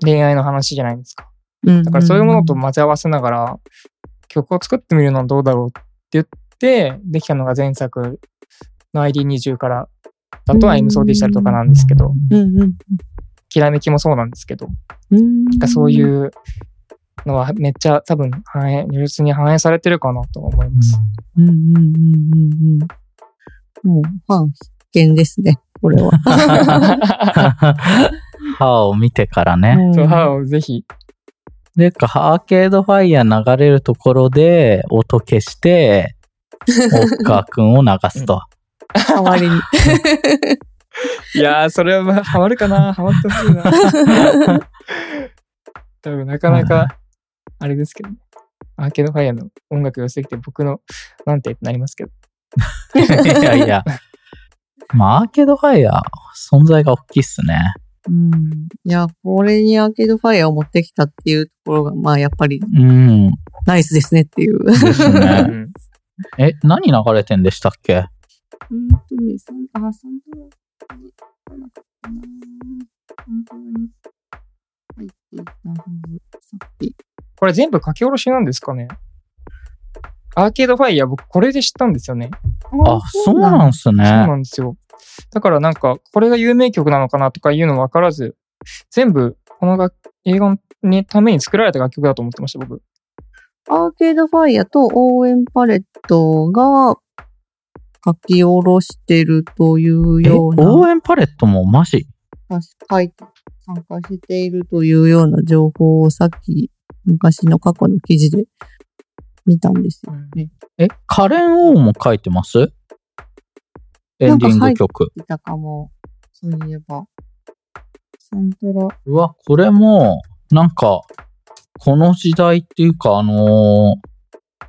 恋愛の話じゃないですか。だからそういうものと混ぜ合わせながら曲を作ってみるのはどうだろうって言ってできたのが前作の ID20 からだと I'm So Digital とかなんですけど、きらめきもそうなんですけど、なんかそういうのはめっちゃ多分如実に反映されてるかなと思います。もうファン必見ですね、これは。歯を見てからね。そう、歯をぜひ。でアーケードファイヤー流れるところで音消してOKKAAくんを流すと。代わりに。いやー、それはハマるかな、ハマってほしいな。多分なかなかあれですけど、ね、アーケードファイヤーの音楽寄せてきて僕のなんてなりますけど。いやいや。まあアーケードファイヤー存在が大きいっすね。うん、いや、これにアーケードファイアを持ってきたっていうところが、まあやっぱり、ナイスですねっていう、ですね。何流れてんでしたっけ？これ全部書き下ろしなんですかね？アーケードファイア、僕これで知ったんですよね。あ、そうなんすね。そうなんですよ。だからなんかこれが有名曲なのかなとかいうの分からず、全部この映画のために作られた楽曲だと思ってました、僕。アーケードファイアとオーエンパレットが書き下ろしてるというような。オーエンパレットもマジ？参加しているというような情報をさっき昔の過去の記事で見たんですよね。カレン・オーも書いてます？エンディング曲。なんか入ってたかも、そういえば。サントラ。うわ、これも、なんか、この時代っていうか、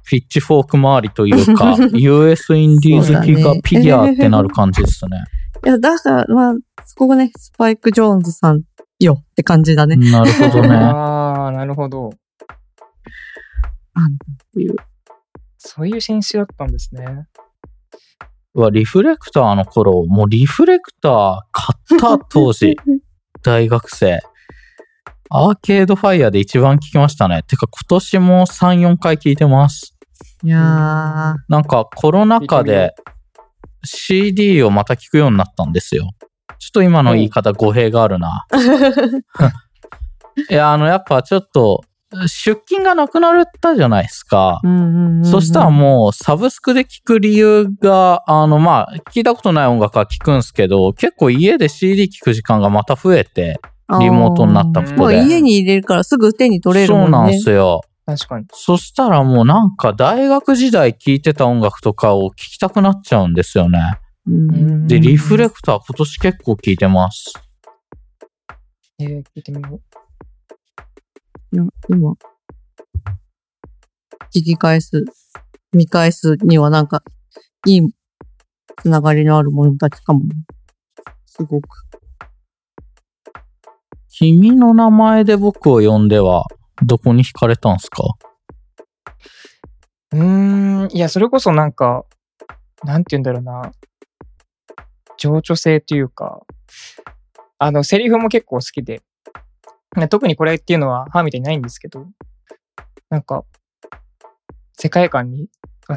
ピッチフォーク周りというか、US インディーズピギュアってなる感じですね。いや、だから、まあ、そこがね、スパイク・ジョーンズさんよって感じだね。なるほどね。ああ、なるほど。そういう選手だったんですね。リフレクターの頃、もうリフレクター買った当時、大学生。アーケードファイヤーで一番聞きましたね。てか今年も3、4回聞いてます。いやー。なんかコロナ禍で CD をまた聞くようになったんですよ。ちょっと今の言い方語弊があるな。いや、やっぱちょっと、出勤がなくなったじゃないですか。そしたらもうサブスクで聞く理由が、まあ、聞いたことない音楽は聞くんすけど、結構家で CD 聞く時間がまた増えて、リモートになったことで。家に入れるからすぐ手に取れるもんね。そうなんですよ。確かに。そしたらもうなんか大学時代聞いてた音楽とかを聞きたくなっちゃうんですよね。で、リフレクター今年結構聞いてます。聞いてみよう。いや、今、見返すにはなんか、いいつながりのある者たちかもね。すごく。君の名前で僕を呼んでは、どこに惹かれたんすか？いや、それこそなんか、なんて言うんだろうな。情緒性というか、セリフも結構好きで、特にこれっていうのは、みたいにないんですけど、なんか、世界観に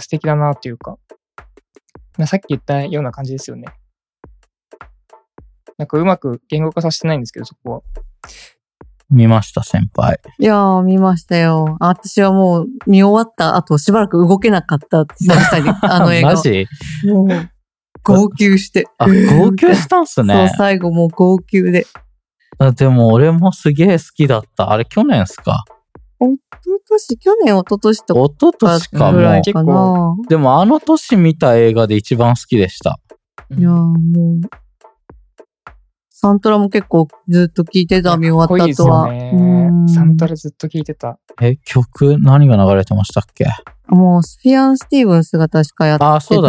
素敵だなというか、さっき言ったような感じですよね。なんかうまく言語化させてないんですけど、そこは。見ました先輩。いやー見ましたよ。私はもう見終わった後しばらく動けなかったって言ったり、あの映画。マジ？もう号泣して。あ、号泣したんすね。そう最後もう号泣で。でも俺もすげえ好きだった。あれ去年っすか？一昨年とか。一昨年かもう結構。でもあの年見た映画で一番好きでした。いやーもう。サントラも結構ずっと聴いてた、見終わった後は。いいですよね、サントラずっと聴いてた。曲何が流れてましたっけ？もうスフィアン・スティーブンスが確かやってた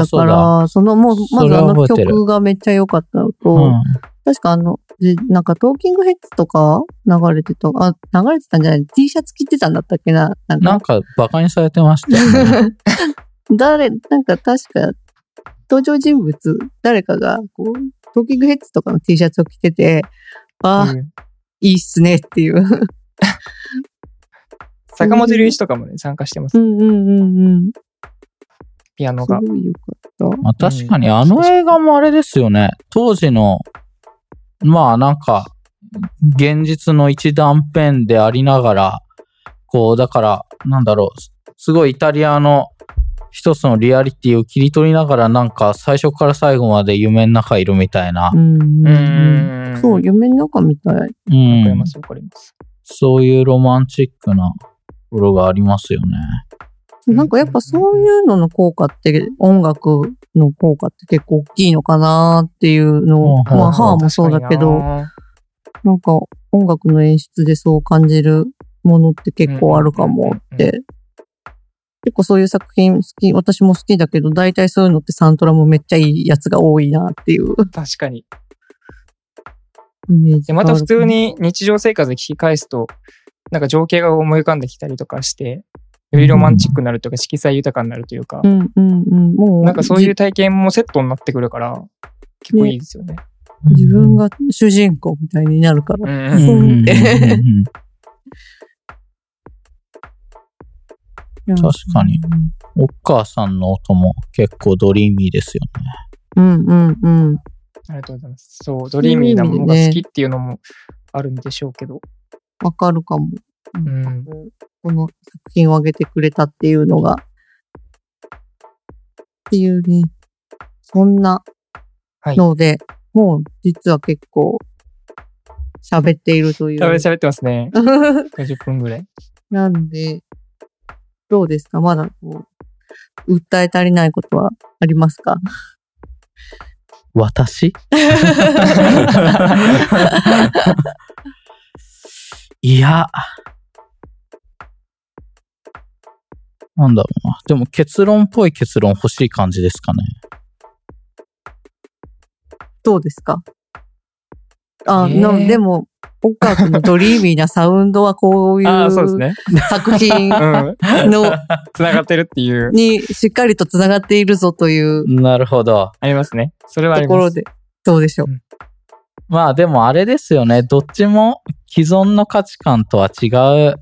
から、そのもうまずあの曲がめっちゃ良かったのと、確かあのなんかトーキングヘッズとか流れてたんじゃない？ T シャツ着てたんだったっけな？なんかバカにされてましたよね。なんか確か登場人物誰かがこう。トーキングヘッズとかの T シャツを着てて、いいっすねっていう坂本龍一とかもね参加してます、ピアノがすごい良かった、確かにあの映画もあれですよね、当時のまあなんか現実の一断片でありながらこうだからなんだろうすごいイタリアの一つのリアリティを切り取りながらなんか最初から最後まで夢の中いるみたいな。そう、夢の中みたい。わかります。そういうロマンチックなところがありますよね。なんかやっぱそういうのの効果って音楽の効果って結構大きいのかなっていうのを、ハーもそうだけど、なんか音楽の演出でそう感じるものって結構あるかもって。結構そういう作品好き、私も好きだけど、大体そういうのってサントラもめっちゃいいやつが多いなっていう。確かに。でまた普通に日常生活で聞き返すと、なんか情景が思い浮かんできたりとかして、よりロマンチックになるとか、色彩豊かになるというか、もうなんかそういう体験もセットになってくるから、結構いいですよね。自分が主人公みたいになるから。確かに。OKKAAさんの音も結構ドリーミーですよね。ありがとうございます。そう、ドリーミーなものが好きっていうのもあるんでしょうけど。わかるかも。この作品をあげてくれたっていうのが。っていうね。そんなので、もう実は結構喋っているという。喋ってますね。50分ぐらい。なんで、どうですか？まだこう訴え足りないことはありますか？私いや、なんだろうな。でも結論っぽい結論欲しい感じですかね。どうですか？でもOKKAA君のドリーミーなサウンドはこういう作品のつながってるっていうにしっかりとつながっているぞというなるほどありますねそれはありますところでどうでしょう、まあでもあれですよねどっちも既存の価値観とは違う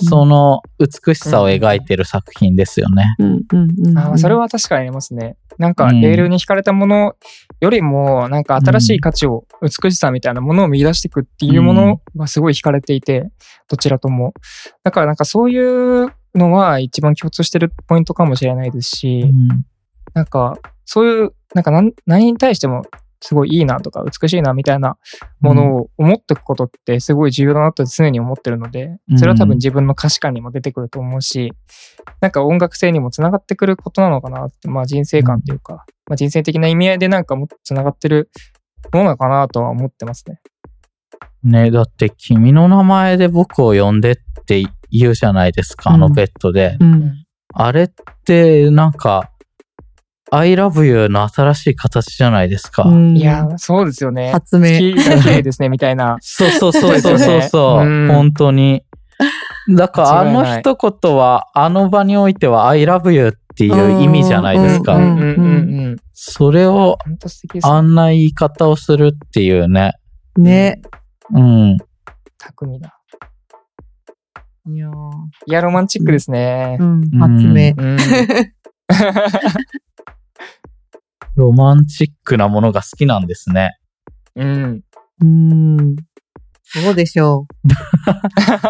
その美しさを描いてる作品ですよね、それは確かにありますねなんかレールに惹かれたものよりもなんか新しい価値を、美しさみたいなものを見出していくっていうものがすごい惹かれていて、どちらともだからなんかそういうのは一番共通してるポイントかもしれないですし、なんかそういうなんか何に対してもすごいいいなとか美しいなみたいなものを思っておくことってすごい重要だなと常に思ってるので、それは多分自分の価値観にも出てくると思うし、なんか音楽性にもつながってくることなのかなって、まあ人生観というか、人生的な意味合いでなんかもっとつながってるものなのかなとは思ってますね。ねえ、だって君の名前で僕を呼んでって言うじゃないですか、あのベッドで。あれってなんか、I love you の新しい形じゃないですか。いや、そうですよね。発明。好きが綺麗ですね、みたいな。そうそう。本当に。だから、あの一言は、あの場においては I love you っていう意味じゃないですか。それを、あんな言い方をするっていうね。ね。うん。巧みだ。いや、ロマンチックですね。うん、発明。うん、ロマンチックなものが好きなんですね。うん。どうでしょう。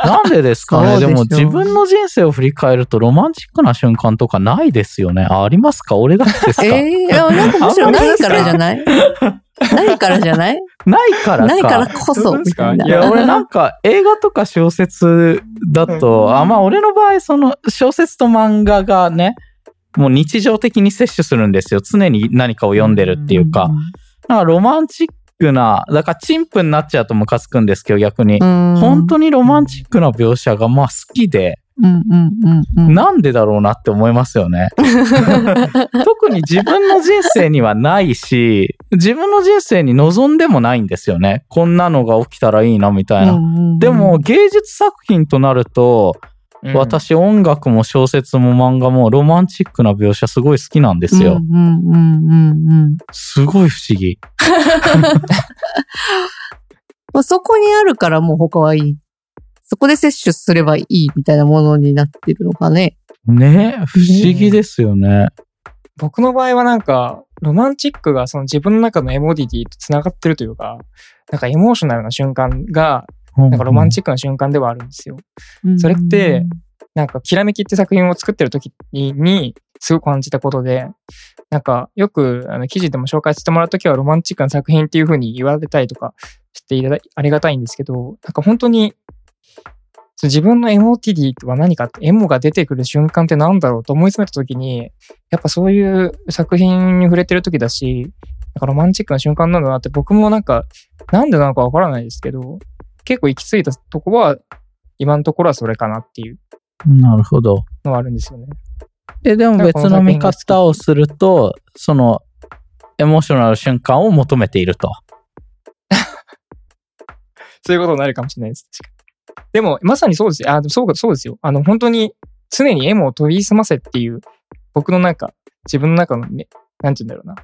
なんでですかね。でも自分の人生を振り返るとロマンチックな瞬間とかないですよね。ありますか？俺だけですか？なんかむしろないからじゃない？ないからじゃない？ないからか。ないからこそみたいな。いや、俺なんか映画とか小説だと、まあ俺の場合その小説と漫画がね、もう日常的に摂取するんですよ。常に何かを読んでるっていうか。だからロマンチックな、だからチンプになっちゃうとムカつくんですけど、逆に本当にロマンチックな描写がまあ好きで、なんでだろうなって思いますよね。特に自分の人生にはないし、自分の人生に望んでもないんですよね。こんなのが起きたらいいなみたいな。でも芸術作品となると、私音楽も小説も漫画もロマンチックな描写すごい好きなんですよ。すごい不思議。まあそこにあるからもう他はいい。そこで摂取すればいいみたいなものになってるのかね。ね、不思議ですよね。僕の場合はなんかロマンチックがその自分の中のエモディティとつながってるというか、なんかエモーショナルな瞬間がなんかロマンチックな瞬間ではあるんですよ。それってなんかきらめきって作品を作ってる時にすごく感じたことで、なんかよく記事でも紹介してもらうときはロマンチックな作品っていう風に言われたりとかしてありがたいんですけど、なんか本当に自分のエモティディは何かって、エモが出てくる瞬間ってなんだろうと思い詰めたときに、やっぱそういう作品に触れてるときだし、なんかロマンチックな瞬間なんだなって、僕もなんかなんでなのかわからないですけど、結構行き着いたとこは今のところはそれかなっていうのはあるんですよね。でも別の見方をするとそのエモーショナル瞬間を求めているとそういうことになるかもしれないです。でもまさにそうですよ。そうですよ。本当に常にエモを研ぎ澄ませっていう僕のなんか自分の中のね、なんて言うんだろうな、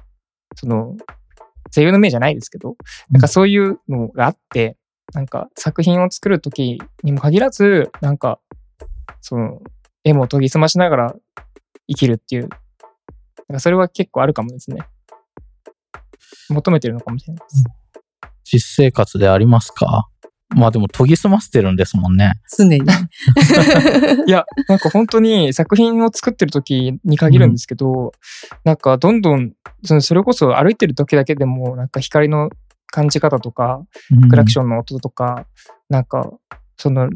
その座右の銘じゃないですけど、なんかそういうのがあって、なんか作品を作るときにも限らず、なんかそのエモを研ぎ澄ましながら生きるっていう、なんかそれは結構あるかもですね。求めてるのかもしれないです。実生活でありますか？まあでも研ぎ澄ませてるんですもんね、常に。いや、なんか本当に作品を作ってるときに限るんですけど、なんかどんどんそれこそ歩いてるときだけでもなんか光の感じ方とかクラクションの音とか、なんかその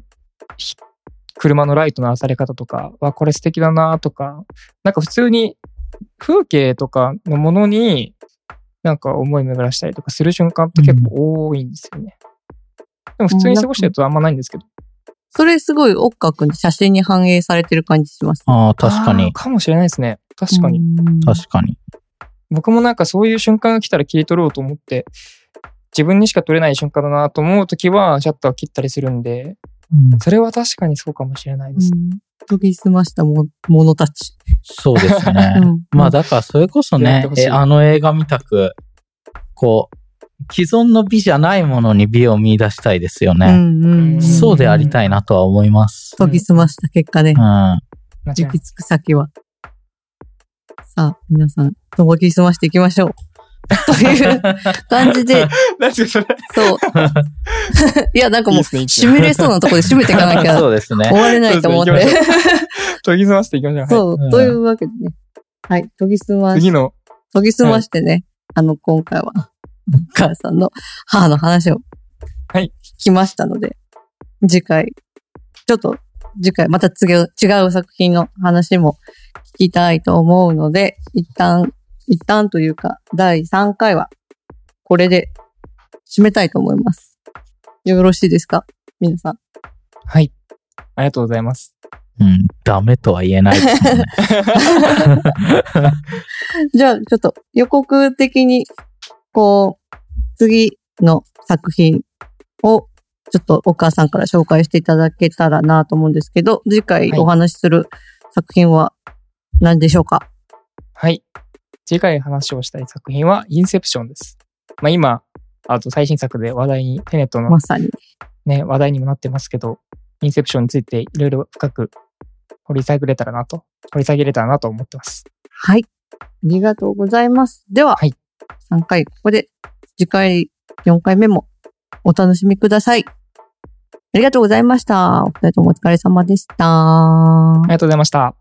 車のライトのあさり方とかはこれ素敵だなとか、なんか普通に風景とかのものになんか思い巡らしたりとかする瞬間って結構多いんですよね。でも普通に過ごしてるとあんまないんですけど、それすごいOKKAAに写真に反映されてる感じしますね。ああ、確かに。かもしれないですね。確かに。確かに。僕もなんかそういう瞬間が来たら切り取ろうと思って、自分にしか撮れない瞬間だなと思うときはシャッターを切ったりするんで、それは確かにそうかもしれないです。研ぎ澄ましたものたち。そうですね。まあだからそれこそね、映画みたくこう既存の美じゃないものに美を見出したいですよね。そうでありたいなとは思います。研ぎ澄ました結果ね。行き着く先は。さあ皆さん、研ぎ澄ましていきましょう。という感じで。何ですかそれ。そう。いや、なんかもう、締めれそうなところで締めていかなきゃそうです、ね、終われないと思って。研ぎ澄ましていきましょう。そう、はい、というわけでね。はい、研ぎ澄まして。研ぎ澄ましてね、はい、今回は、お母さんの母の話を聞きましたので、はい、次回、また違う作品の話も聞きたいと思うので、一旦というか、第3回は、これで締めたいと思います。よろしいですか？皆さん。はい。ありがとうございます。ダメとは言えないですね。じゃあ、ちょっと予告的に、次の作品を、ちょっとお母さんから紹介していただけたらなと思うんですけど、次回お話しする作品は何でしょうか？はい。次回話をしたい作品はインセプションです。まあ今、あと最新作で話題に、テネットの、まさに。ね、話題にもなってますけど、インセプションについていろいろ深く掘り下げれたらなと思ってます。はい、ありがとうございます。では、はい、3回ここで、次回4回目もお楽しみください。ありがとうございました。お二人ともお疲れ様でした。ありがとうございました。